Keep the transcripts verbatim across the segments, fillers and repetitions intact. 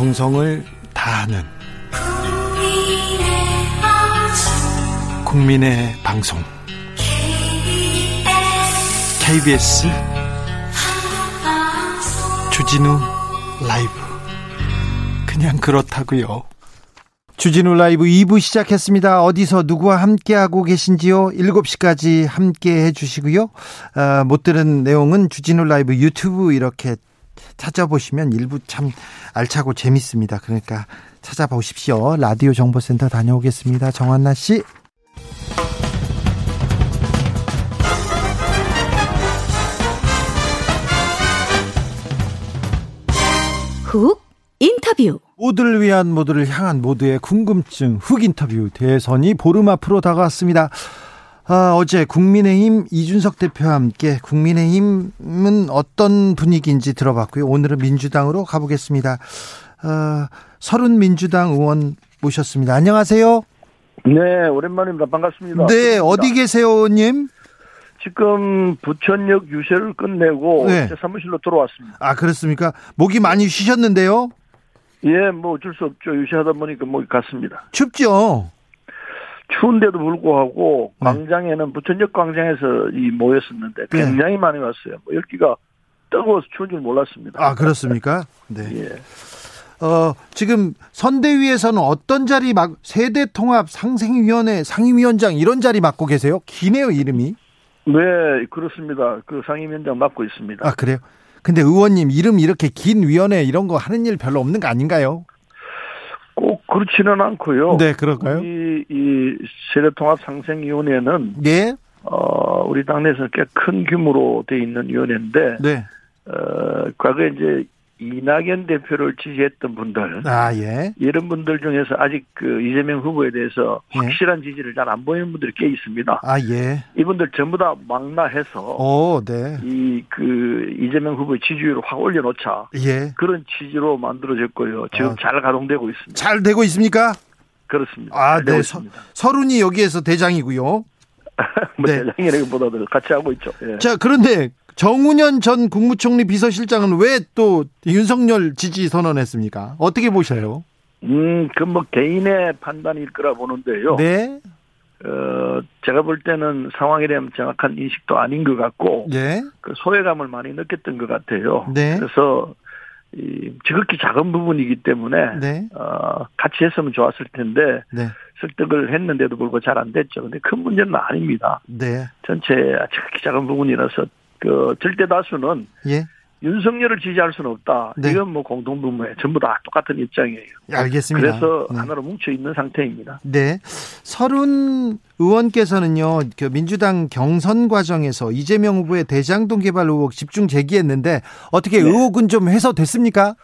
정성을 다하는 국민의 방송 케이비에스 주진우 라이브, 그냥 그렇다고요. 주진우 라이브 이 부 시작했습니다. 어디서 누구와 함께하고 계신지요? 일곱 시까지 함께해 주시고요. 아, 못 들은 내용은 주진우 라이브 유튜브 이렇게 찾아보시면 일부 참 알차고 재밌습니다. 그러니까 찾아보십시오. 라디오 정보센터 다녀오겠습니다. 정한나 씨. 훅 인터뷰. 모두를 위한, 모두를 향한, 모두의 궁금증 훅 인터뷰. 대선이 보름 앞으로 다가왔습니다. 아, 어제 국민의힘 이준석 대표와 함께 국민의힘은 어떤 분위기인지 들어봤고요. 오늘은 민주당으로 가보겠습니다. 아, 서훈 민주당 의원 모셨습니다. 안녕하세요. 네, 오랜만입니다. 반갑습니다. 네, 반갑습니다. 어디 계세요, 의원님? 지금 부천역 유세를 끝내고 네. 제 사무실로 들어왔습니다. 아, 그렇습니까? 목이 많이 쉬셨는데요? 예, 뭐 어쩔 수 없죠. 유세하다 보니까 목이 갔습니다. 춥죠? 추운데도 불구하고 광장에는 네. 부천역 광장에서 이 모였었는데 굉장히 네. 많이 왔어요. 뭐 열기가 뜨거워서 추운 줄 몰랐습니다. 아, 그렇습니까? 네. 예. 어, 지금 선대위에서는 어떤 자리 막, 세대통합상생위원회 상임위원장 이런 자리 맡고 계세요? 기네요, 이름이. 네, 그렇습니다. 그 상임위원장 맡고 있습니다. 아, 그래요? 근데 의원님 이름 이렇게 긴 위원회 이런 거 하는 일 별로 없는 거 아닌가요? 꼭 그렇지는 않고요. 네, 그럴까요? 이, 이 세대통합상생위원회는 네. 어, 우리 당내에서 꽤 큰 규모로 돼 있는 위원회인데 네. 어, 과거에 이제 이낙연 대표를 지지했던 분들, 아, 예. 이런 분들 중에서 아직 그 이재명 후보에 대해서 예. 확실한 지지를 잘 안 보이는 분들이 꽤 있습니다. 아, 예. 이분들 전부 다 망라해서 오, 네. 이 그 이재명 후보의 지지율을 확 올려놓자. 예. 그런 취지로 만들어졌고요. 지금 아. 잘 가동되고 있습니다. 잘 되고 있습니까? 그렇습니다. 아, 네. 서, 서훈이 여기에서 대장이고요. 뭐 네. 대장이라기보다도 같이 하고 있죠. 예. 자, 그런데. 정우현 전 국무총리 비서실장은 왜 또 윤석열 지지 선언했습니까? 어떻게 보셔요? 음, 그 뭐 개인의 판단일 거라 보는데요. 네. 어, 제가 볼 때는 상황에 대한 정확한 인식도 아닌 것 같고, 네. 그 소외감을 많이 느꼈던 것 같아요. 네. 그래서 이 지극히 작은 부분이기 때문에 네. 어, 같이 했으면 좋았을 텐데 네. 설득을 했는데도 불구하고 잘 안 됐죠. 근데 큰 문제는 아닙니다. 네. 전체 지극히 작은 부분이라서. 그 절대 다수는 예. 윤석열을 지지할 수는 없다. 네. 이건 뭐 공동분모에 전부 다 똑같은 입장이에요. 알겠습니다. 그래서 네. 하나로 뭉쳐 있는 상태입니다. 네, 서훈 의원께서는요, 그 민주당 경선 과정에서 이재명 후보의 대장동 개발 의혹 집중 제기했는데 어떻게 네. 의혹은 좀 해소됐습니까?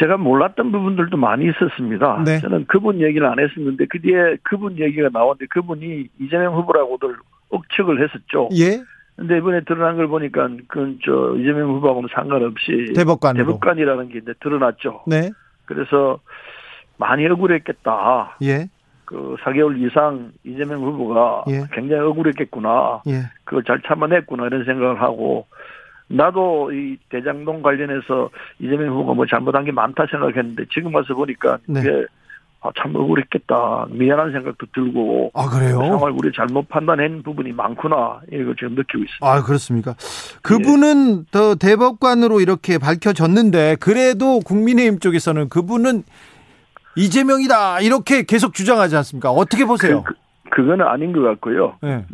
제가 몰랐던 부분들도 많이 있었습니다. 네. 저는 그분 얘기를 안 했었는데 그 뒤에 그분 얘기가 나왔는데 그분이 이재명 후보라고들 억측을 했었죠. 예. 근데 이번에 드러난 걸 보니까 그건 저 이재명 후보하고는 상관없이 대법관으로. 대법관이라는 게 이제 드러났죠. 네. 그래서 많이 억울했겠다. 예. 그 사 개월 이상 이재명 후보가 예. 굉장히 억울했겠구나. 예. 그걸 잘 참아냈구나 이런 생각을 하고, 나도 이 대장동 관련해서 이재명 후보가 뭐 잘못한 게 많다 생각했는데 지금 와서 보니까 네. 이게 아, 참 억울했겠다. 미안한 생각도 들고. 아, 그래요? 정말 우리 잘못 판단한 부분이 많구나. 이걸 지금 느끼고 있습니다. 아, 그렇습니까? 그분은 예. 더 대법관으로 이렇게 밝혀졌는데, 그래도 국민의힘 쪽에서는 그분은 이재명이다. 이렇게 계속 주장하지 않습니까? 어떻게 보세요? 그, 그, 그건 아닌 것 같고요. 예.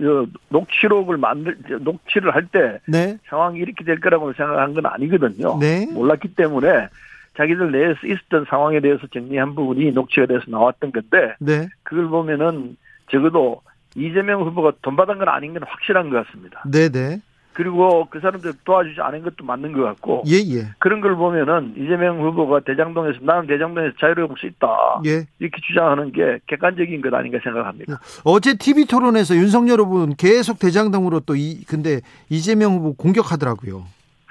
녹취록을 만들, 녹취를 할 때 네. 상황이 이렇게 될 거라고 생각한 건 아니거든요. 네. 몰랐기 때문에. 자기들 내에서 있었던 상황에 대해서 정리한 부분이 녹취가 돼서 나왔던 건데 네. 그걸 보면은 적어도 이재명 후보가 돈 받은 건 아닌 건 확실한 것 같습니다. 네네. 그리고 그 사람들 도와주지 않은 것도 맞는 것 같고 예예. 그런 걸 보면은 이재명 후보가 대장동에서 나는 대장동에서 자유로울 수 있다 예. 이렇게 주장하는 게 객관적인 것 아닌가 생각합니다. 어제 티비 토론에서 윤석열 후보는 계속 대장동으로 또 이 근데 이재명 후보 공격하더라고요.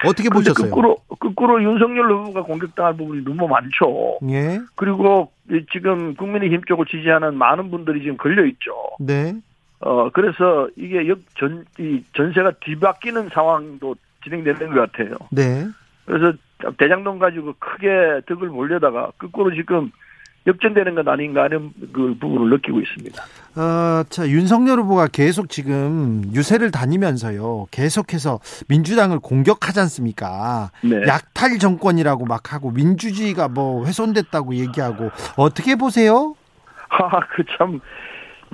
어떻게 보셨어요? 거꾸로, 거꾸로 윤석열 후보가 공격당할 부분이 너무 많죠. 예. 그리고 지금 국민의힘 쪽을 지지하는 많은 분들이 지금 걸려있죠. 네. 어, 그래서 이게 역 전, 이 전세가 뒤바뀌는 상황도 진행되는 것 같아요. 네. 그래서 대장동 가지고 크게 득을 몰려다가 끝으로 지금 역전되는 건 아닌가 하는 그 부분을 느끼고 있습니다. 어, 자, 윤석열 후보가 계속 지금 유세를 다니면서요. 계속해서 민주당을 공격하지 않습니까? 네. 약탈 정권이라고 막 하고 민주주의가 뭐 훼손됐다고 얘기하고 어떻게 보세요? 아, 그 참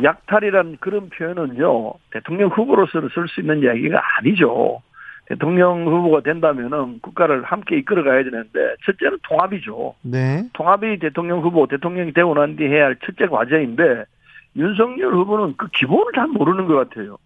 약탈이란 그런 표현은요. 대통령 후보로서는 쓸 수 있는 이야기가 아니죠. 대통령 후보가 된다면은 국가를 함께 이끌어가야 되는데 첫째는 통합이죠. 네. 통합이 대통령 후보, 대통령이 되고 난 뒤 해야 할 첫째 과제인데 윤석열 후보는 그 기본을 잘 모르는 것 같아요.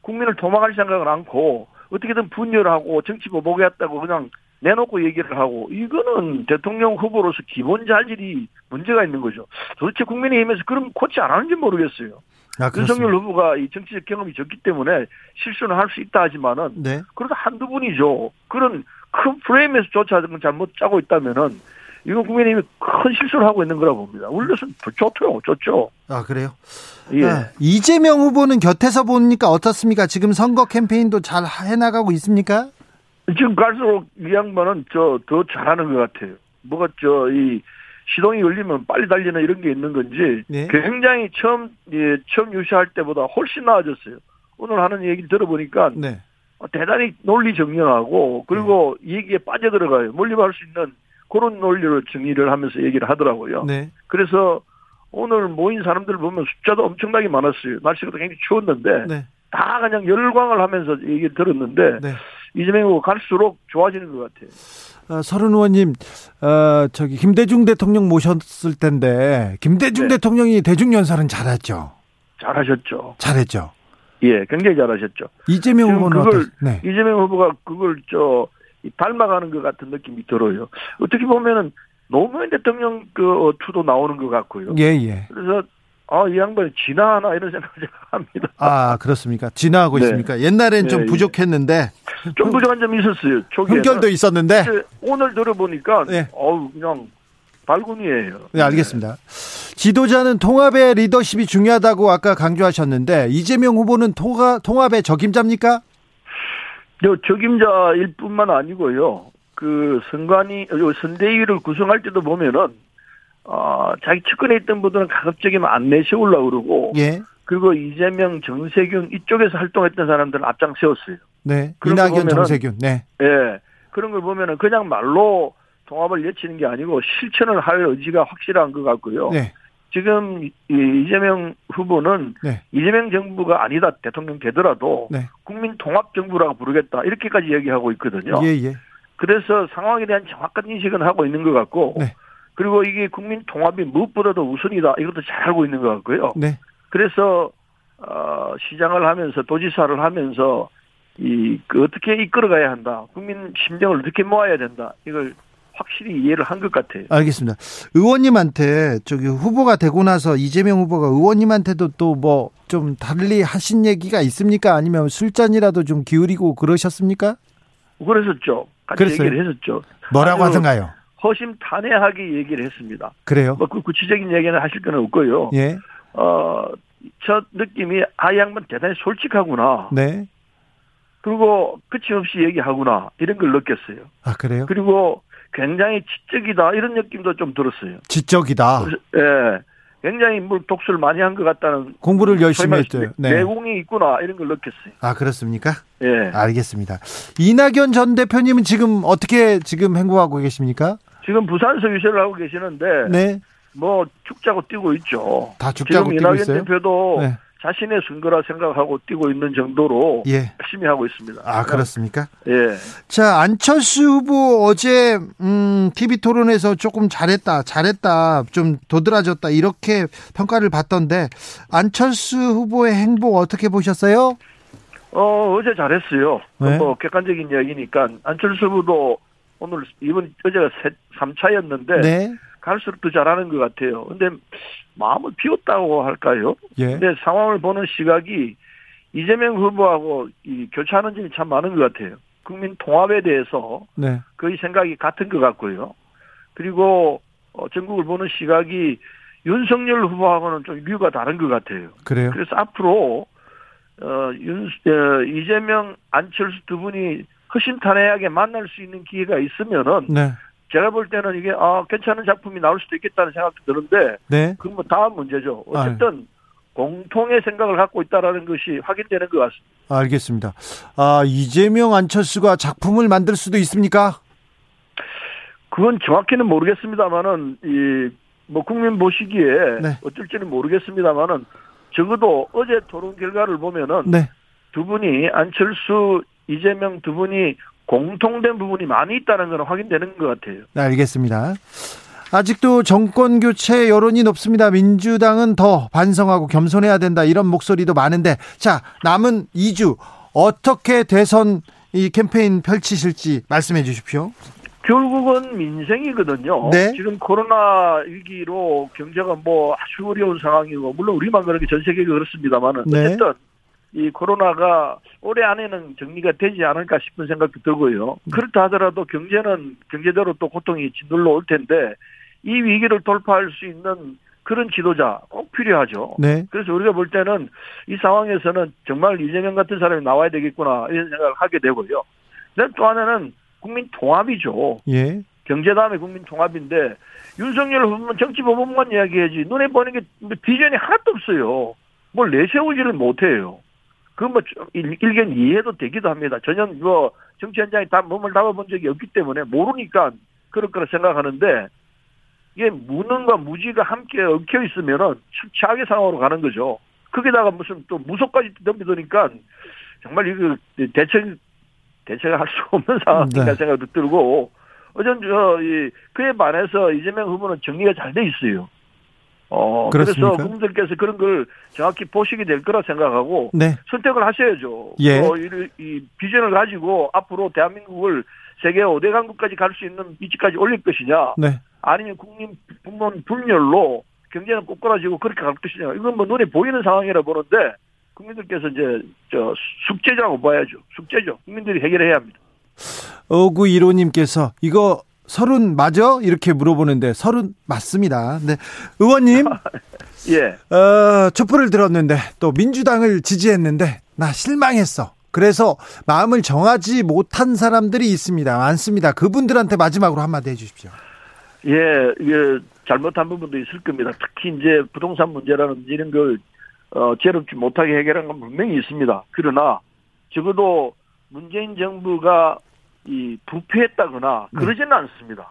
국민을 도망갈 생각을 않고 어떻게든 분열을 하고 정치 보복했다고 그냥 내놓고 얘기를 하고 이거는 대통령 후보로서 기본 자질이 문제가 있는 거죠. 도대체 국민의힘에서 그럼 코치 안 하는지 모르겠어요. 아, 윤석열 후보가 이 정치적 경험이 적기 때문에 실수는 할 수 있다 하지만은 네. 그래도 한두 분이죠. 그런 큰 프레임에서조차도 잘못 짜고 있다면은 이거 국민의힘이 큰 실수를 하고 있는 거라 봅니다. 물론 좋죠, 좋죠. 아 그래요? 예. 아, 이재명 후보는 곁에서 보니까 어떻습니까? 지금 선거 캠페인도 잘 해나가고 있습니까? 지금 갈수록 이 양반은 저 더 잘하는 것 같아요. 뭐가 저 이 시동이 걸리면 빨리 달리는 이런 게 있는 건지 네. 굉장히 처음 예, 처음 유세할 때보다 훨씬 나아졌어요. 오늘 하는 얘기를 들어보니까 네. 대단히 논리 정연하고 그리고 네. 얘기에 빠져들어가요. 몰입할 수 있는 그런 논리로 정리를 하면서 얘기를 하더라고요. 네. 그래서 오늘 모인 사람들 보면 숫자도 엄청나게 많았어요. 날씨가 굉장히 추웠는데 네. 다 그냥 열광을 하면서 얘기를 들었는데 네. 이재명 후보 갈수록 좋아지는 것 같아요. 어, 서른 의원님, 어, 저기 김대중 대통령 모셨을 텐데 김대중 네. 대통령이 대중연설은 잘했죠. 잘하셨죠. 잘했죠. 예, 굉장히 잘하셨죠. 이재명 후보는 그걸 네. 이재명 후보가 그걸 저 닮아가는 것 같은 느낌이 들어요. 어떻게 보면은 노무현 대통령 그 투도 나오는 것 같고요. 예, 예. 그래서. 아, 이 양반이 진화하나 이런 생각을 합니다. 아, 그렇습니까? 진화하고 네. 있습니까? 옛날엔 네, 좀 부족했는데. 좀 부족한 점이 있었어요. 초기에는. 흠결도 있었는데. 오늘 들어보니까 네. 어우, 그냥 발군이에요. 네, 알겠습니다. 네. 지도자는 통합의 리더십이 중요하다고 아까 강조하셨는데 이재명 후보는 통하, 통합의 적임자입니까? 저, 적임자일 뿐만 아니고요. 그 선관위, 선대위를 구성할 때도 보면은 어, 자기 측근에 있던 분들은 가급적이면 안 내세우려고 그러고, 예. 그리고 이재명, 정세균 이쪽에서 활동했던 사람들은 앞장 세웠어요. 네. 이낙연, 정세균, 네. 예. 그런 걸 보면은 그냥 말로 통합을 외치는 게 아니고 실천을 할 의지가 확실한 것 같고요. 네. 지금 이재명 후보는 네. 이재명 정부가 아니다, 대통령 되더라도 네. 국민 통합 정부라고 부르겠다 이렇게까지 얘기하고 있거든요. 예, 예. 그래서 상황에 대한 정확한 인식은 하고 있는 것 같고. 네. 그리고 이게 국민 통합이 무엇보다도 우선이다. 이것도 잘 알고 있는 것 같고요. 네. 그래서 어, 시장을 하면서 도지사를 하면서 이 그 어떻게 이끌어가야 한다. 국민 심정을 어떻게 모아야 된다. 이걸 확실히 이해를 한 것 같아요. 알겠습니다. 의원님한테 저기 후보가 되고 나서 이재명 후보가 의원님한테도 또 뭐 좀 달리 하신 얘기가 있습니까? 아니면 술잔이라도 좀 기울이고 그러셨습니까? 그랬었죠. 같이 그랬어요? 얘기를 했었죠. 뭐라고 하던가요? 허심탄회하게 얘기를 했습니다. 그래요? 뭐 그 구체적인 얘기는 하실 건 없고요. 예. 어, 저 느낌이 아, 이 양반 대단히 솔직하구나. 네. 그리고 끝이 없이 얘기하구나. 이런 걸 느꼈어요. 아, 그래요? 그리고 굉장히 지적이다. 이런 느낌도 좀 들었어요. 지적이다. 그래서, 예. 굉장히 인물 독수를 많이 한 것 같다는. 공부를 열심히 했어요. 네. 내공이 있구나. 이런 걸 느꼈어요. 아, 그렇습니까? 예. 알겠습니다. 이낙연 전 대표님은 지금 어떻게 지금 행보하고 계십니까? 지금 부산에서 유세를 하고 계시는데 네. 뭐 죽자고 뛰고 있죠. 다 죽자고 뛰고 있어요? 지금 이낙연 대표도 네. 자신의 선거라 생각하고 뛰고 있는 정도로 예. 열심히 하고 있습니다. 아 그렇습니까? 예. 자 안철수 후보 어제 음, 티비 토론에서 조금 잘했다, 잘했다, 좀 도드라졌다 이렇게 평가를 받던데 안철수 후보의 행보 어떻게 보셨어요? 어 어제 잘했어요. 네. 뭐 객관적인 이야기니까 안철수 후보도 오늘, 이번, 어제가 삼 차였는데, 네. 갈수록 더 잘하는 것 같아요. 근데, 마음을 비웠다고 할까요? 예. 근데 상황을 보는 시각이 이재명 후보하고 이 교차하는 점이 참 많은 것 같아요. 국민 통합에 대해서 네. 거의 생각이 같은 것 같고요. 그리고, 어, 전국을 보는 시각이 윤석열 후보하고는 좀 류가 다른 것 같아요. 그래요? 그래서 앞으로, 어, 윤, 어, 이재명, 안철수 두 분이 허심탄회하게 만날 수 있는 기회가 있으면은 네. 제가 볼 때는 이게 아 괜찮은 작품이 나올 수도 있겠다는 생각도 드는데 네. 그건 뭐 다음 문제죠. 어쨌든 아유. 공통의 생각을 갖고 있다라는 것이 확인되는 것 같습니다. 알겠습니다. 아 이재명 안철수가 작품을 만들 수도 있습니까? 그건 정확히는 모르겠습니다만은 이 뭐 국민 보시기에 네. 어쩔지는 모르겠습니다만은 적어도 어제 토론 결과를 보면은 네. 두 분이 안철수 이재명 두 분이 공통된 부분이 많이 있다는 건 확인되는 것 같아요. 네, 알겠습니다. 아직도 정권 교체 여론이 높습니다. 민주당은 더 반성하고 겸손해야 된다. 이런 목소리도 많은데 자 남은 이 주 어떻게 대선 이 캠페인 펼치실지 말씀해 주십시오. 결국은 민생이거든요. 네. 지금 코로나 위기로 경제가 뭐 아주 어려운 상황이고 물론 우리만 그런 게 전 세계가 그렇습니다만은 네. 어쨌든 이 코로나가 올해 안에는 정리가 되지 않을까 싶은 생각도 들고요. 그렇다 하더라도 경제는 경제대로 또 고통이 짓눌러 올 텐데 이 위기를 돌파할 수 있는 그런 지도자 꼭 필요하죠. 네. 그래서 우리가 볼 때는 이 상황에서는 정말 이재명 같은 사람이 나와야 되겠구나 이런 생각을 하게 되고요. 그다음에 또 하나는 국민 통합이죠. 예. 경제 다음에 국민 통합인데 윤석열 후보는 정치 보복만 이야기하지 눈에 보이는 게 비전이 하나도 없어요. 뭘 내세우지를 못해요. 그건 뭐 일견 이해도 되기도 합니다. 전혀 뭐 정치 현장에 다 몸을 담아본 적이 없기 때문에 모르니까 그럴 거라 생각하는데 이게 무능과 무지가 함께 얽혀 있으면은 최악의 상황으로 가는 거죠. 거기다가 무슨 또 무속까지 덤비더니까 정말 이거 대책 대책을 할 수 없는 상황이라 네. 생각도 들고 어쩐 저 이 그에 반해서 이재명 후보는 정리가 잘 돼 있어요. 어, 그렇습니까? 그래서 국민들께서 그런 걸 정확히 보시게 될 거라 생각하고 네. 선택을 하셔야죠. 예. 어, 이, 이 비전을 가지고 앞으로 대한민국을 세계 오 대 강국까지 갈 수 있는 위치까지 올릴 것이냐 네. 아니면 국민 분문 분열로 경제는 꼬꾸라지고 그렇게 갈 것이냐 이건 뭐 눈에 보이는 상황이라 보는데 국민들께서 이제 저 숙제라고 봐야죠. 숙제죠. 국민들이 해결해야 합니다. 오구일오님께서 이거 서른 맞아? 이렇게 물어보는데 서른 맞습니다. 네. 의원님, 예. 어, 촛불을 들었는데 또 민주당을 지지했는데 나 실망했어. 그래서 마음을 정하지 못한 사람들이 있습니다. 많습니다. 그분들한테 마지막으로 한마디 해주십시오. 예, 예, 잘못한 부분도 있을 겁니다. 특히 이제 부동산 문제라는 이런 걸 어, 제롭지 못하게 해결한 건 분명히 있습니다. 그러나 적어도 문재인 정부가 이 부패했다거나 그러지는 네. 않습니다.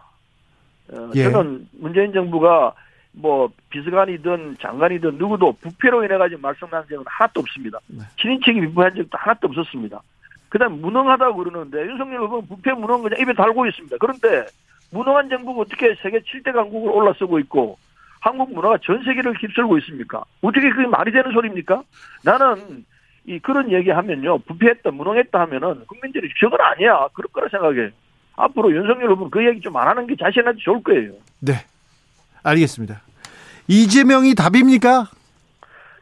어, 예. 저는 문재인 정부가 뭐 비서관이든 장관이든 누구도 부패로 인해 가지고 말썽난 적은 하나도 없습니다. 네. 친인척이 부패한 적도 하나도 없었습니다. 그다음에 무능하다고 그러는데 윤석열 후보는 부패 무능 그냥 입에 달고 있습니다. 그런데 무능한 정부가 어떻게 세계 칠 대 강국으로 올라서고 있고 한국 문화가 전 세계를 휩쓸고 있습니까? 어떻게 그게 말이 되는 소리입니까? 나는 이 그런 얘기하면요 부패했다 무능했다 하면은 국민들이 저건 아니야 그럴 거라 생각해. 앞으로 윤석열 후보는 그 얘기 좀 안 하는 게 자신한테 좋을 거예요. 네, 알겠습니다. 이재명이 답입니까?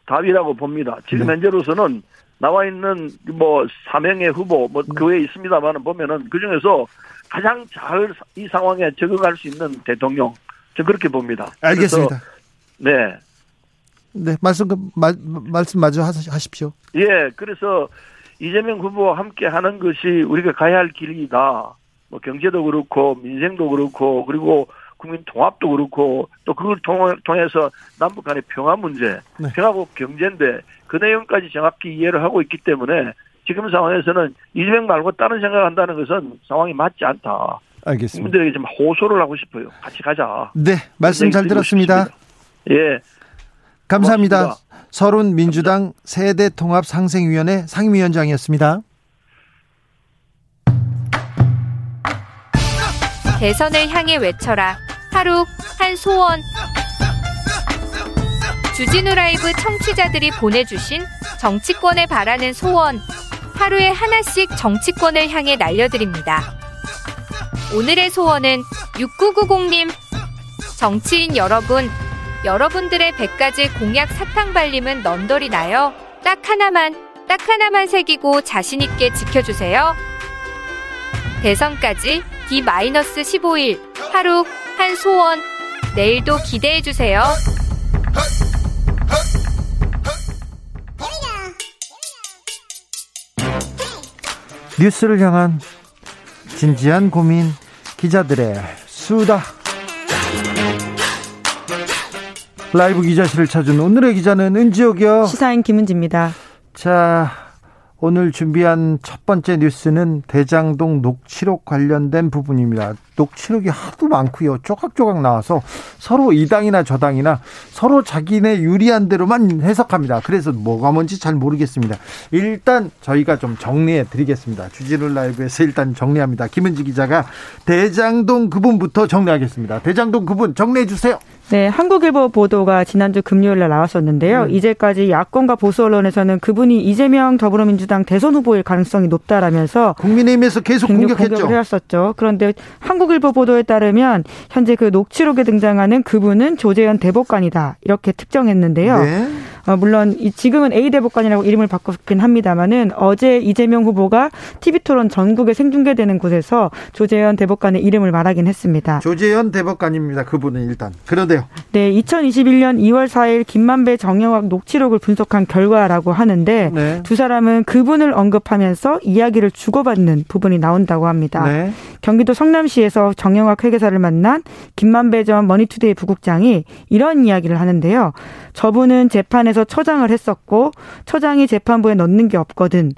답이라고 봅니다. 지금 네. 현재로서는 나와 있는 뭐 네 명의 후보 뭐 그 외에 있습니다만은 보면은 그 중에서 가장 잘 이 상황에 적응할 수 있는 대통령 저 그렇게 봅니다. 알겠습니다. 그래서, 네. 네, 말씀, 마, 말씀 마저 하십시오. 예, 그래서 이재명 후보와 함께 하는 것이 우리가 가야 할 길이다. 뭐 경제도 그렇고, 민생도 그렇고, 그리고 국민 통합도 그렇고, 또 그걸 통해서 남북 간의 평화 문제, 네. 평화국 경제인데 그 내용까지 정확히 이해를 하고 있기 때문에 지금 상황에서는 이재명 말고 다른 생각을 한다는 것은 상황이 맞지 않다. 알겠습니다. 국민들에게 좀 호소를 하고 싶어요. 같이 가자. 네, 말씀 잘 들었습니다. 싶습니다. 예. 감사합니다. 고맙습니다. 서훈 민주당 세대통합상생위원회 상임위원장이었습니다. 대선을 향해 외쳐라. 하루 한 소원. 주진우 라이브 청취자들이 보내주신 정치권에 바라는 소원. 하루에 하나씩 정치권을 향해 날려드립니다. 오늘의 소원은 육구구공님. 정치인 여러분. 여러분들의 백 가지 공약 사탕 발림은 넌더리 나요. 딱 하나만, 딱 하나만 새기고 자신 있게 지켜주세요. 대선까지 디 마이너스 십오일, 하루 한 소원, 내일도 기대해주세요. 뉴스를 향한 진지한 고민 기자들의 수다. 라이브 기자실을 찾은 오늘의 기자는 은지옥이요. 시사인 김은지입니다. 자, 오늘 준비한 첫 번째 뉴스는 대장동 녹취록 관련된 부분입니다. 녹취록이 하도 많고요. 조각조각 나와서 서로 이 당이나 저 당이나 서로 자기네 유리한 대로만 해석합니다. 그래서 뭐가 뭔지 잘 모르겠습니다. 일단 저희가 좀 정리해 드리겠습니다. 주진우 라이브에서 일단 정리합니다. 김은지 기자가 대장동 그분부터 정리하겠습니다. 대장동 그분 정리해 주세요. 네, 한국일보 보도가 지난주 금요일 날 나왔었는데요. 음. 이제까지 야권과 보수 언론에서는 그분이 이재명 더불어민주당 대선 후보일 가능성이 높다라면서 국민의힘에서 계속 공격했죠. 공격을 해왔었죠. 그런데 한국일보 보도에 따르면 현재 그 녹취록에 등장하는 그분은 조재현 대법관이다, 이렇게 특정했는데요. 네. 어, 물론 지금은 A 대법관이라고 이름을 바꿨긴 합니다만은 어제 이재명 후보가 티비토론 전국에 생중계되는 곳에서 조재현 대법관의 이름을 말하긴 했습니다. 조재현 대법관입니다. 그분은 일단. 그런데요. 네, 이천이십일년 이월 사일 김만배 정영학 녹취록을 분석한 결과라고 하는데 네. 두 사람은 그분을 언급하면서 이야기를 주고받는 부분이 나온다고 합니다. 네. 경기도 성남시에서 정영학 회계사를 만난 김만배 전 머니투데이 부국장이 이런 이야기를 하는데요. 저분은 재판에서 처장을 했었고 처장이 재판부에 넣는 게 없거든.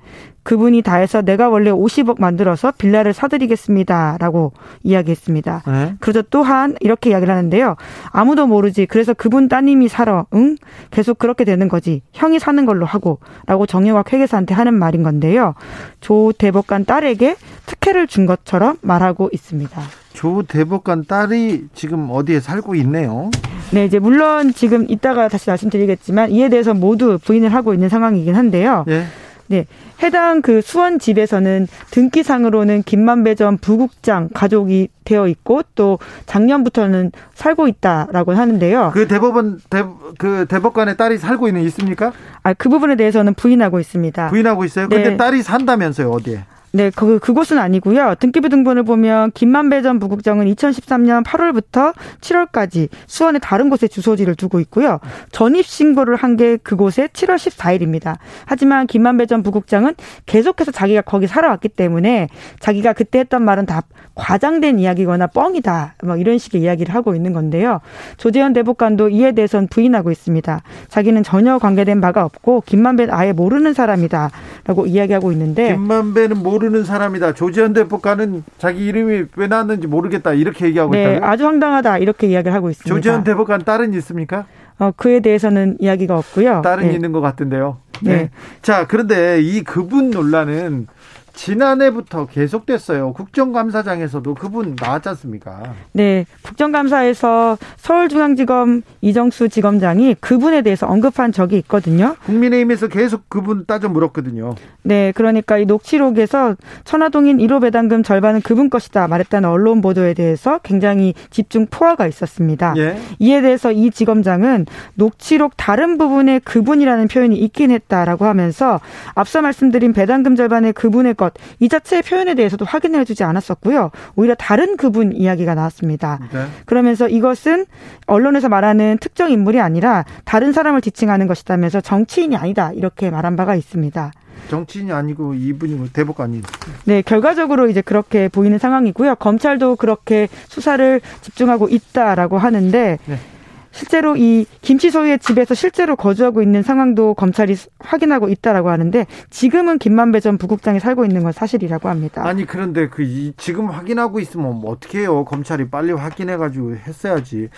그분이 다 해서 내가 원래 오십억 만들어서 빌라를 사드리겠습니다라고 이야기했습니다. 네. 그러자 또한 이렇게 이야기를 하는데요. 아무도 모르지. 그래서 그분 따님이 살아. 응? 계속 그렇게 되는 거지. 형이 사는 걸로 하고 라고 정영학 회계사한테 하는 말인 건데요. 조 대법관 딸에게 특혜를 준 것처럼 말하고 있습니다. 조 대법관 딸이 지금 어디에 살고 있네요. 네, 이제 물론 지금 이따가 다시 말씀드리겠지만 이에 대해서 모두 부인을 하고 있는 상황이긴 한데요. 네. 네, 해당 그 수원 집에서는 등기상으로는 김만배 전 부국장 가족이 되어 있고 또 작년부터는 살고 있다라고 하는데요. 그 대법원 대, 그 대법관의 딸이 살고 있는 있습니까? 아, 그 부분에 대해서는 부인하고 있습니다. 부인하고 있어요? 네. 근데 딸이 산다면서요, 어디에? 네, 그, 그곳은 아니고요. 등기부 등본을 보면 김만배 전 부국장은 이천십삼년 팔월부터 칠월까지 수원의 다른 곳에 주소지를 두고 있고요. 전입신고를 한 게 그곳에 칠월 십사일입니다. 하지만 김만배 전 부국장은 계속해서 자기가 거기 살아왔기 때문에 자기가 그때 했던 말은 다 과장된 이야기거나 뻥이다, 뭐 이런 식의 이야기를 하고 있는 건데요. 조재현 대법관도 이에 대해서는 부인하고 있습니다. 자기는 전혀 관계된 바가 없고 김만배는 아예 모르는 사람이다라고 이야기하고 있는데 김만배는 모르 모르는 사람이다. 조재현 대법관은 자기 이름이 왜 나왔는지 모르겠다, 이렇게 얘기하고 네, 있다고요? 아주 황당하다, 이렇게 이야기를 하고 있습니다. 조재현 대법관 딸은 있습니까? 어, 그에 대해서는 이야기가 없고요. 딸은 네. 있는 것 같은데요. 네. 네. 자, 그런데 이 그분 논란은 지난해부터 계속됐어요. 국정감사장에서도 그분 나왔지 않습니까? 네. 국정감사에서 서울중앙지검 이정수 지검장이 그분에 대해서 언급한 적이 있거든요. 국민의힘에서 계속 그분 따져 물었거든요. 네. 그러니까 이 녹취록에서 천화동인 일 호 배당금 절반은 그분 것이다 말했다는 언론 보도에 대해서 굉장히 집중 포화가 있었습니다. 예. 이에 대해서 이 지검장은 녹취록 다른 부분에 그분이라는 표현이 있긴 했다라고 하면서 앞서 말씀드린 배당금 절반의 그분의 것, 이 자체의 표현에 대해서도 확인해 주지 않았었고요. 오히려 다른 그분 이야기가 나왔습니다. 네. 그러면서 이것은 언론에서 말하는 특정 인물이 아니라 다른 사람을 지칭하는 것이다면서 정치인이 아니다, 이렇게 말한 바가 있습니다. 정치인이 아니고 이분이고 대법관이. 네, 결과적으로 이제 그렇게 보이는 상황이고요. 검찰도 그렇게 수사를 집중하고 있다라고 하는데 네. 실제로 이 김씨 소유의 집에서 실제로 거주하고 있는 상황도 검찰이 확인하고 있다라고 하는데 지금은 김만배 전 부국장이 살고 있는 건 사실이라고 합니다. 아니, 그런데 그 이 지금 확인하고 있으면 어떻게 해요? 검찰이 빨리 확인해가지고 했어야지.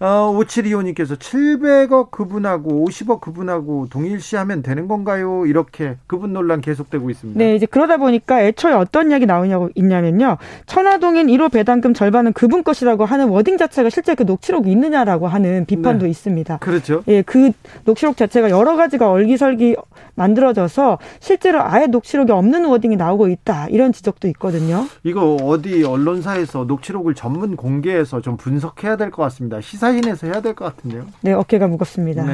어, 오칠이오님께서 칠백억 그분하고 오십억 그분하고 동일시하면 되는 건가요? 이렇게 그분 논란 계속되고 있습니다. 네, 이제 그러다 보니까 애초에 어떤 이야기 나오냐고 있냐면요. 천화동인 일 호 배당금 절반은 그분 것이라고 하는 워딩 자체가 실제 그 녹취록이 있느냐라고 하는 비판도 네. 있습니다. 그렇죠. 예, 그 녹취록 자체가 여러 가지가 얼기설기 만들어져서 실제로 아예 녹취록이 없는 워딩이 나오고 있다, 이런 지적도 있거든요. 이거 어디 언론사에서 녹취록을 전문 공개해서 좀 분석해야 될 것 같습니다. 시사 인에서 해야 될 것 같은데요. 네, 어깨가 무겁습니다. 네.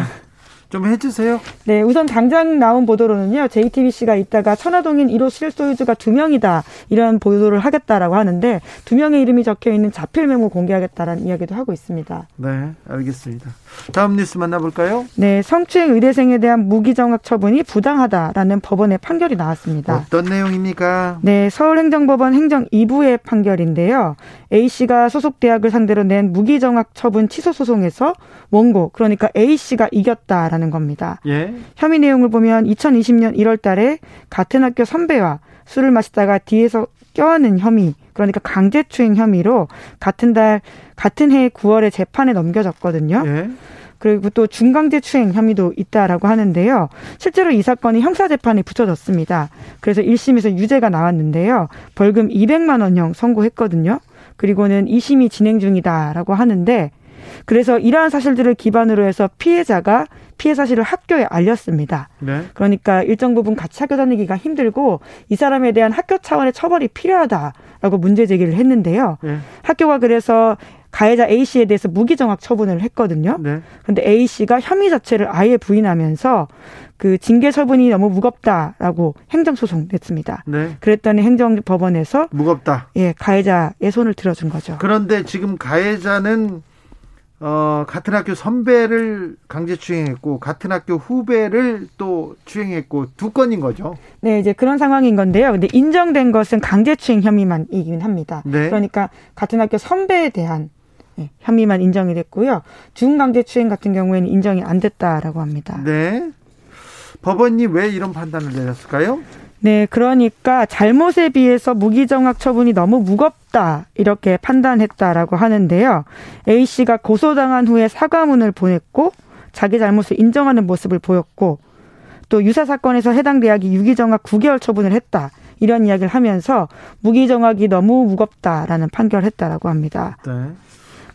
좀 해주세요. 네, 우선 당장 나온 보도로는요, 제이티비씨가 이따가 천화동인 일 호 실소유주가 두 명이다, 이런 보도를 하겠다라고 하는데 두 명의 이름이 적혀있는 자필 메모 공개하겠다라는 이야기도 하고 있습니다. 네, 알겠습니다. 다음 뉴스 만나볼까요? 네, 성추행 의대생에 대한 무기정학 처분이 부당하다라는 법원의 판결이 나왔습니다. 어떤 내용입니까? 네, 서울행정법원 행정 이 부의 판결인데요, A씨가 소속 대학을 상대로 낸 무기정학 처분 취소 소송에서 원고, 그러니까 A씨가 이겼다라는 겁니다. 예? 혐의 내용을 보면 이천이십년 일월 달에 같은 학교 선배와 술을 마시다가 뒤에서 껴안은 혐의, 그러니까 강제추행 혐의로 같은 달, 같은 해 구월에 재판에 넘겨졌거든요. 예? 그리고 또 중강제추행 혐의도 있다라고 하는데요, 실제로 이 사건이 형사재판에 붙여졌습니다. 그래서 일 심에서 유죄가 나왔는데요, 벌금 이백만 원형 선고했거든요. 그리고는 이 심이 진행 중이다라고 하는데, 그래서 이러한 사실들을 기반으로 해서 피해자가 피해 사실을 학교에 알렸습니다. 네. 그러니까 일정 부분 같이 학교 다니기가 힘들고 이 사람에 대한 학교 차원의 처벌이 필요하다라고 문제 제기를 했는데요. 네. 학교가 그래서 가해자 A씨에 대해서 무기정학 처분을 했거든요. 네. 그런데 A씨가 혐의 자체를 아예 부인하면서 그 징계 처분이 너무 무겁다라고 행정소송 냈습니다. 네. 그랬더니 행정법원에서 무겁다, 예, 가해자의 손을 들어준 거죠. 그런데 지금 가해자는 어, 같은 학교 선배를 강제 추행했고 같은 학교 후배를 또 추행했고 두 건인 거죠. 네, 이제 그런 상황인 건데요. 근데 인정된 것은 강제 추행 혐의만이긴 합니다. 네. 그러니까 같은 학교 선배에 대한 혐의만 인정이 됐고요. 준강제 추행 같은 경우에는 인정이 안 됐다라고 합니다. 네. 법원이 왜 이런 판단을 내렸을까요? 네, 그러니까 잘못에 비해서 무기정학 처분이 너무 무겁다, 이렇게 판단했다라고 하는데요. A씨가 고소당한 후에 사과문을 보냈고 자기 잘못을 인정하는 모습을 보였고, 또 유사 사건에서 해당 대학이 유기정학 구 개월 처분을 했다, 이런 이야기를 하면서 무기정학이 너무 무겁다라는 판결을 했다라고 합니다. 네.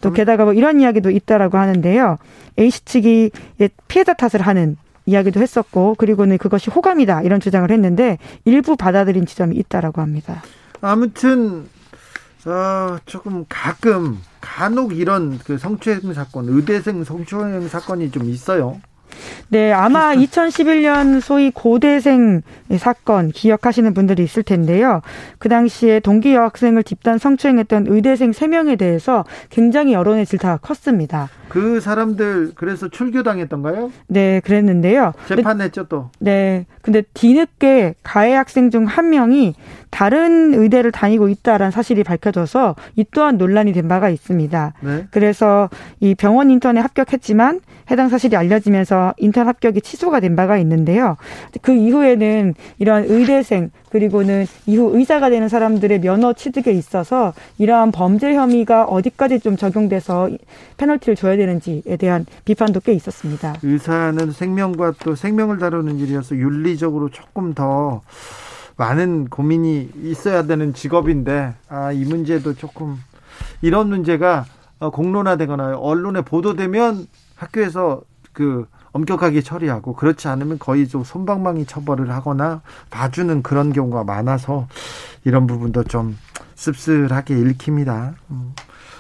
또 게다가 뭐 이런 이야기도 있다라고 하는데요, A씨 측이 피해자 탓을 하는 이야기도 했었고, 그리고는 그것이 호감이다, 이런 주장을 했는데 일부 받아들인 지점이 있다라고 합니다. 아무튼 어, 조금 가끔 간혹 이런 그 성추행 사건, 의대생 성추행 사건이 좀 있어요. 네, 아마 이천십일년 소위 고대생 사건 기억하시는 분들이 있을 텐데요. 그 당시에 동기 여학생을 집단 성추행했던 의대생 세 명에 대해서 굉장히 여론의 질타가 컸습니다. 그 사람들 그래서 출교당했던가요? 네, 그랬는데요. 재판했죠 또. 네, 근데 뒤늦게 가해 학생 중 한 명이 다른 의대를 다니고 있다라는 사실이 밝혀져서 이 또한 논란이 된 바가 있습니다. 네. 그래서 이 병원 인턴에 합격했지만 해당 사실이 알려지면서 인턴 합격이 취소가 된 바가 있는데요. 그 이후에는 이런 의대생, 그리고는 이후 의사가 되는 사람들의 면허 취득에 있어서 이러한 범죄 혐의가 어디까지 좀 적용돼서 페널티를 줘야 되는지에 대한 비판도 꽤 있었습니다. 의사는 생명과 또 생명을 다루는 일이어서 윤리적으로 조금 더 많은 고민이 있어야 되는 직업인데, 아, 이 문제도 조금, 이런 문제가 공론화되거나 언론에 보도되면 학교에서 그 엄격하게 처리하고, 그렇지 않으면 거의 좀 솜방망이 처벌을 하거나 봐주는 그런 경우가 많아서 이런 부분도 좀 씁쓸하게 읽힙니다.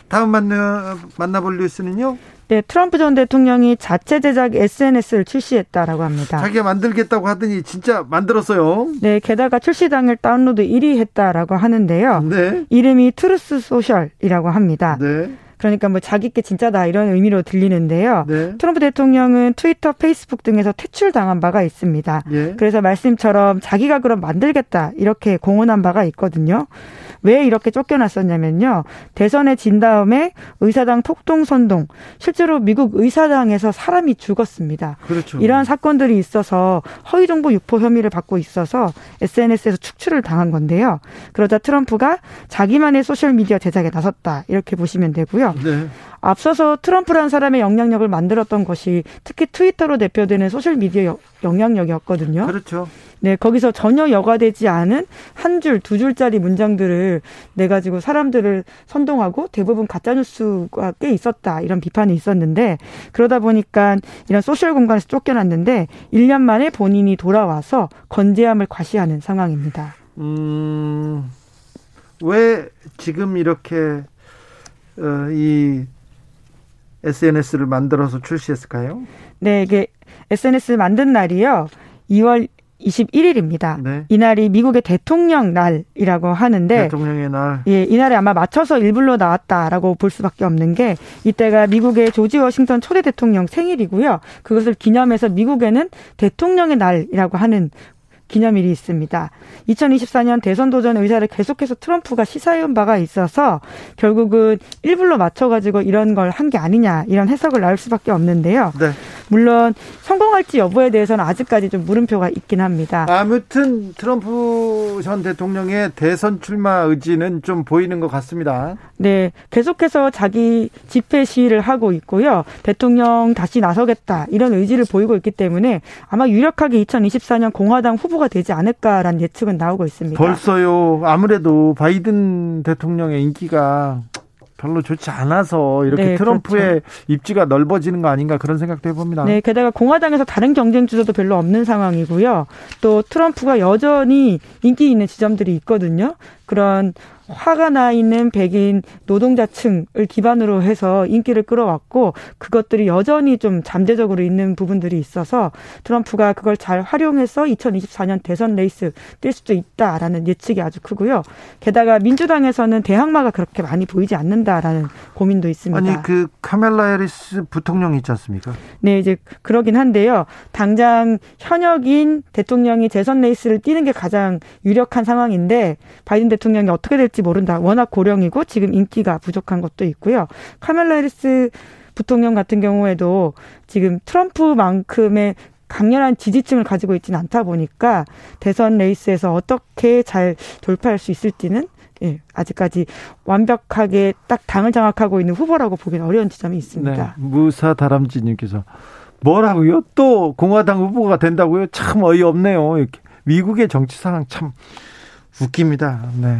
다음 만나, 만나볼 뉴스는요? 네, 트럼프 전 대통령이 자체 제작 에스엔에스를 출시했다라고 합니다. 자기가 만들겠다고 하더니 진짜 만들었어요. 네, 게다가 출시 당일 다운로드 일 위 했다라고 하는데요. 네. 이름이 트루스 소셜이라고 합니다. 네. 그러니까 뭐 자기 게 진짜다, 이런 의미로 들리는데요. 네. 트럼프 대통령은 트위터, 페이스북 등에서 퇴출당한 바가 있습니다. 예. 그래서 말씀처럼 자기가 그럼 만들겠다, 이렇게 공언한 바가 있거든요. 왜 이렇게 쫓겨났었냐면요, 대선에 진 다음에 의사당 폭동 선동, 실제로 미국 의사당에서 사람이 죽었습니다. 그렇죠. 이러한 사건들이 있어서 허위정보 유포 혐의를 받고 있어서 에스엔에스에서 축출을 당한 건데요. 그러자 트럼프가 자기만의 소셜미디어 제작에 나섰다, 이렇게 보시면 되고요. 네. 앞서서 트럼프라는 사람의 영향력을 만들었던 것이 특히 트위터로 대표되는 소셜미디어 영향력이었거든요. 그렇죠. 네, 거기서 전혀 여과되지 않은 한 줄, 두 줄짜리 문장들을 내가지고 사람들을 선동하고, 대부분 가짜뉴스가 꽤 있었다, 이런 비판이 있었는데, 그러다 보니까 이런 소셜 공간에서 쫓겨났는데 일 년 만에 본인이 돌아와서 건재함을 과시하는 상황입니다. 음, 왜 지금 이렇게 어, 이 에스엔에스를 만들어서 출시했을까요? 네, 이게 에스엔에스 만든 날이요. 이월 이십일일입니다. 네. 이날이 미국의 대통령 날이라고 하는데 대통령의 날. 예, 이날에 아마 맞춰서 일부러 나왔다라고 볼 수밖에 없는 게 이때가 미국의 조지 워싱턴 초대 대통령 생일이고요. 그것을 기념해서 미국에는 대통령의 날이라고 하는 기념일이 있습니다. 이천이십사년 대선 도전 의사를 계속해서 트럼프가 시사해온 바가 있어서 결국은 일부러 맞춰가지고 이런 걸 한 게 아니냐 이런 해석을 나올 수밖에 없는데요. 네. 물론 성공할지 여부에 대해서는 아직까지 좀 물음표가 있긴 합니다. 아무튼 트럼프 전 대통령의 대선 출마 의지는 좀 보이는 것 같습니다. 네, 계속해서 자기 집회 시위를 하고 있고요. 대통령 다시 나서겠다 이런 의지를 보이고 있기 때문에 아마 유력하게 이천이십사년 공화당 후보가 되지 않을까라는 예측은 나오고 있습니다. 벌써요. 아무래도 바이든 대통령의 인기가 별로 좋지 않아서 이렇게 네, 트럼프의 그렇죠. 입지가 넓어지는 거 아닌가 그런 생각도 해봅니다. 네, 게다가 공화당에서 다른 경쟁 주자도 별로 없는 상황이고요. 또 트럼프가 여전히 인기 있는 지점들이 있거든요. 그런 화가 나 있는 백인 노동자층을 기반으로 해서 인기를 끌어왔고 그것들이 여전히 좀 잠재적으로 있는 부분들이 있어서 트럼프가 그걸 잘 활용해서 이천이십사년 대선 레이스 뛸 수도 있다라는 예측이 아주 크고요. 게다가 민주당에서는 대항마가 그렇게 많이 보이지 않는다라는 고민도 있습니다. 아니 그 카멀라 해리스 부통령이 있지 않습니까? 네, 이제 그러긴 한데요. 당장 현역인 대통령이 대선 레이스를 뛰는 게 가장 유력한 상황인데 바이든 대통령이 어떻게 될지 모른다. 워낙 고령이고 지금 인기가 부족한 것도 있고요. 카멀라 해리스 부통령 같은 경우에도 지금 트럼프만큼의 강렬한 지지층을 가지고 있지는 않다 보니까 대선 레이스에서 어떻게 잘 돌파할 수 있을지는 예, 아직까지 완벽하게 딱 당을 장악하고 있는 후보라고 보기는 어려운 지점이 있습니다. 네, 무사다람쥐님께서 뭐라고요? 또 공화당 후보가 된다고요? 참 어이없네요. 이렇게. 미국의 정치 상황 참 웃깁니다. 네.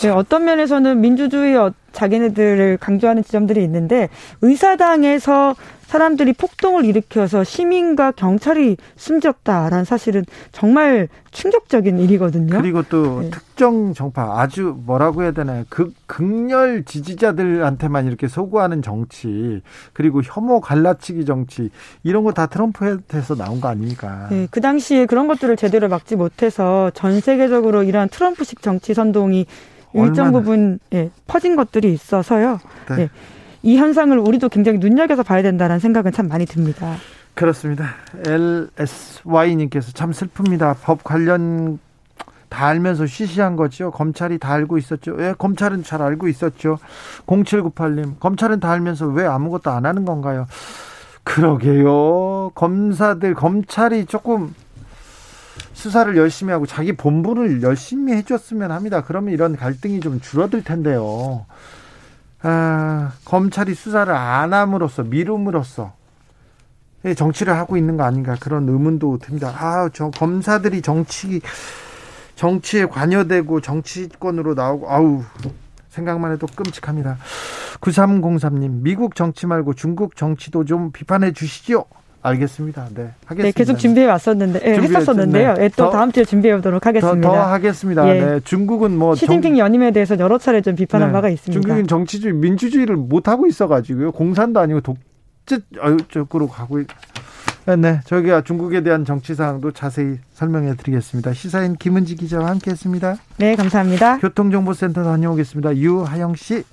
네, 어떤 면에서는 민주주의 자기네들을 강조하는 지점들이 있는데 의사당에서 사람들이 폭동을 일으켜서 시민과 경찰이 숨졌다라는 사실은 정말 충격적인 일이거든요. 그리고 또 네. 특정 정파 아주 뭐라고 해야 되나요? 극, 극렬 지지자들한테만 이렇게 소구하는 정치 그리고 혐오 갈라치기 정치 이런 거 다 트럼프한테서 나온 거 아닙니까? 네, 그 당시에 그런 것들을 제대로 막지 못해서 전 세계적으로 이러한 트럼프식 정치 선동이 일정 얼마나. 부분 예, 퍼진 것들이 있어서요. 네. 예, 이 현상을 우리도 굉장히 눈여겨서 봐야 된다는 생각은 참 많이 듭니다. 그렇습니다. 엘에스와이님께서 참 슬픕니다. 법 관련 다 알면서 쉬쉬한 거죠. 검찰이 다 알고 있었죠. 예, 검찰은 잘 알고 있었죠. 공칠구팔님 검찰은 다 알면서 왜 아무것도 안 하는 건가요? 그러게요. 검사들 검찰이 조금 수사를 열심히 하고 자기 본분을 열심히 해줬으면 합니다. 그러면 이런 갈등이 좀 줄어들 텐데요. 아, 검찰이 수사를 안 함으로써 미룸으로써 정치를 하고 있는 거 아닌가 그런 의문도 듭니다. 아, 저 검사들이 정치 정치에 관여되고 정치권으로 나오고 아우 생각만 해도 끔찍합니다. 구삼공삼님 미국 정치 말고 중국 정치도 좀 비판해 주시죠. 알겠습니다. 네, 하겠습니다. 네, 계속 준비해 왔었는데, 네, 했었었는데요. 네, 또 더, 다음 주에 준비해 보도록 하겠습니다. 더, 더 하겠습니다. 예. 네, 중국은 뭐 시진핑 정... 연임에 대해서 여러 차례 좀 비판한 네, 바가 있습니다. 중국은 정치주의, 민주주의를 못 하고 있어가지고요. 공산도 아니고 독재적으로 가고. 있... 네, 네, 저희가 중국에 대한 정치 사항도 자세히 설명해 드리겠습니다. 시사인 김은지 기자와 함께했습니다. 네, 감사합니다. 교통정보센터 다녀오겠습니다. 유하영 씨.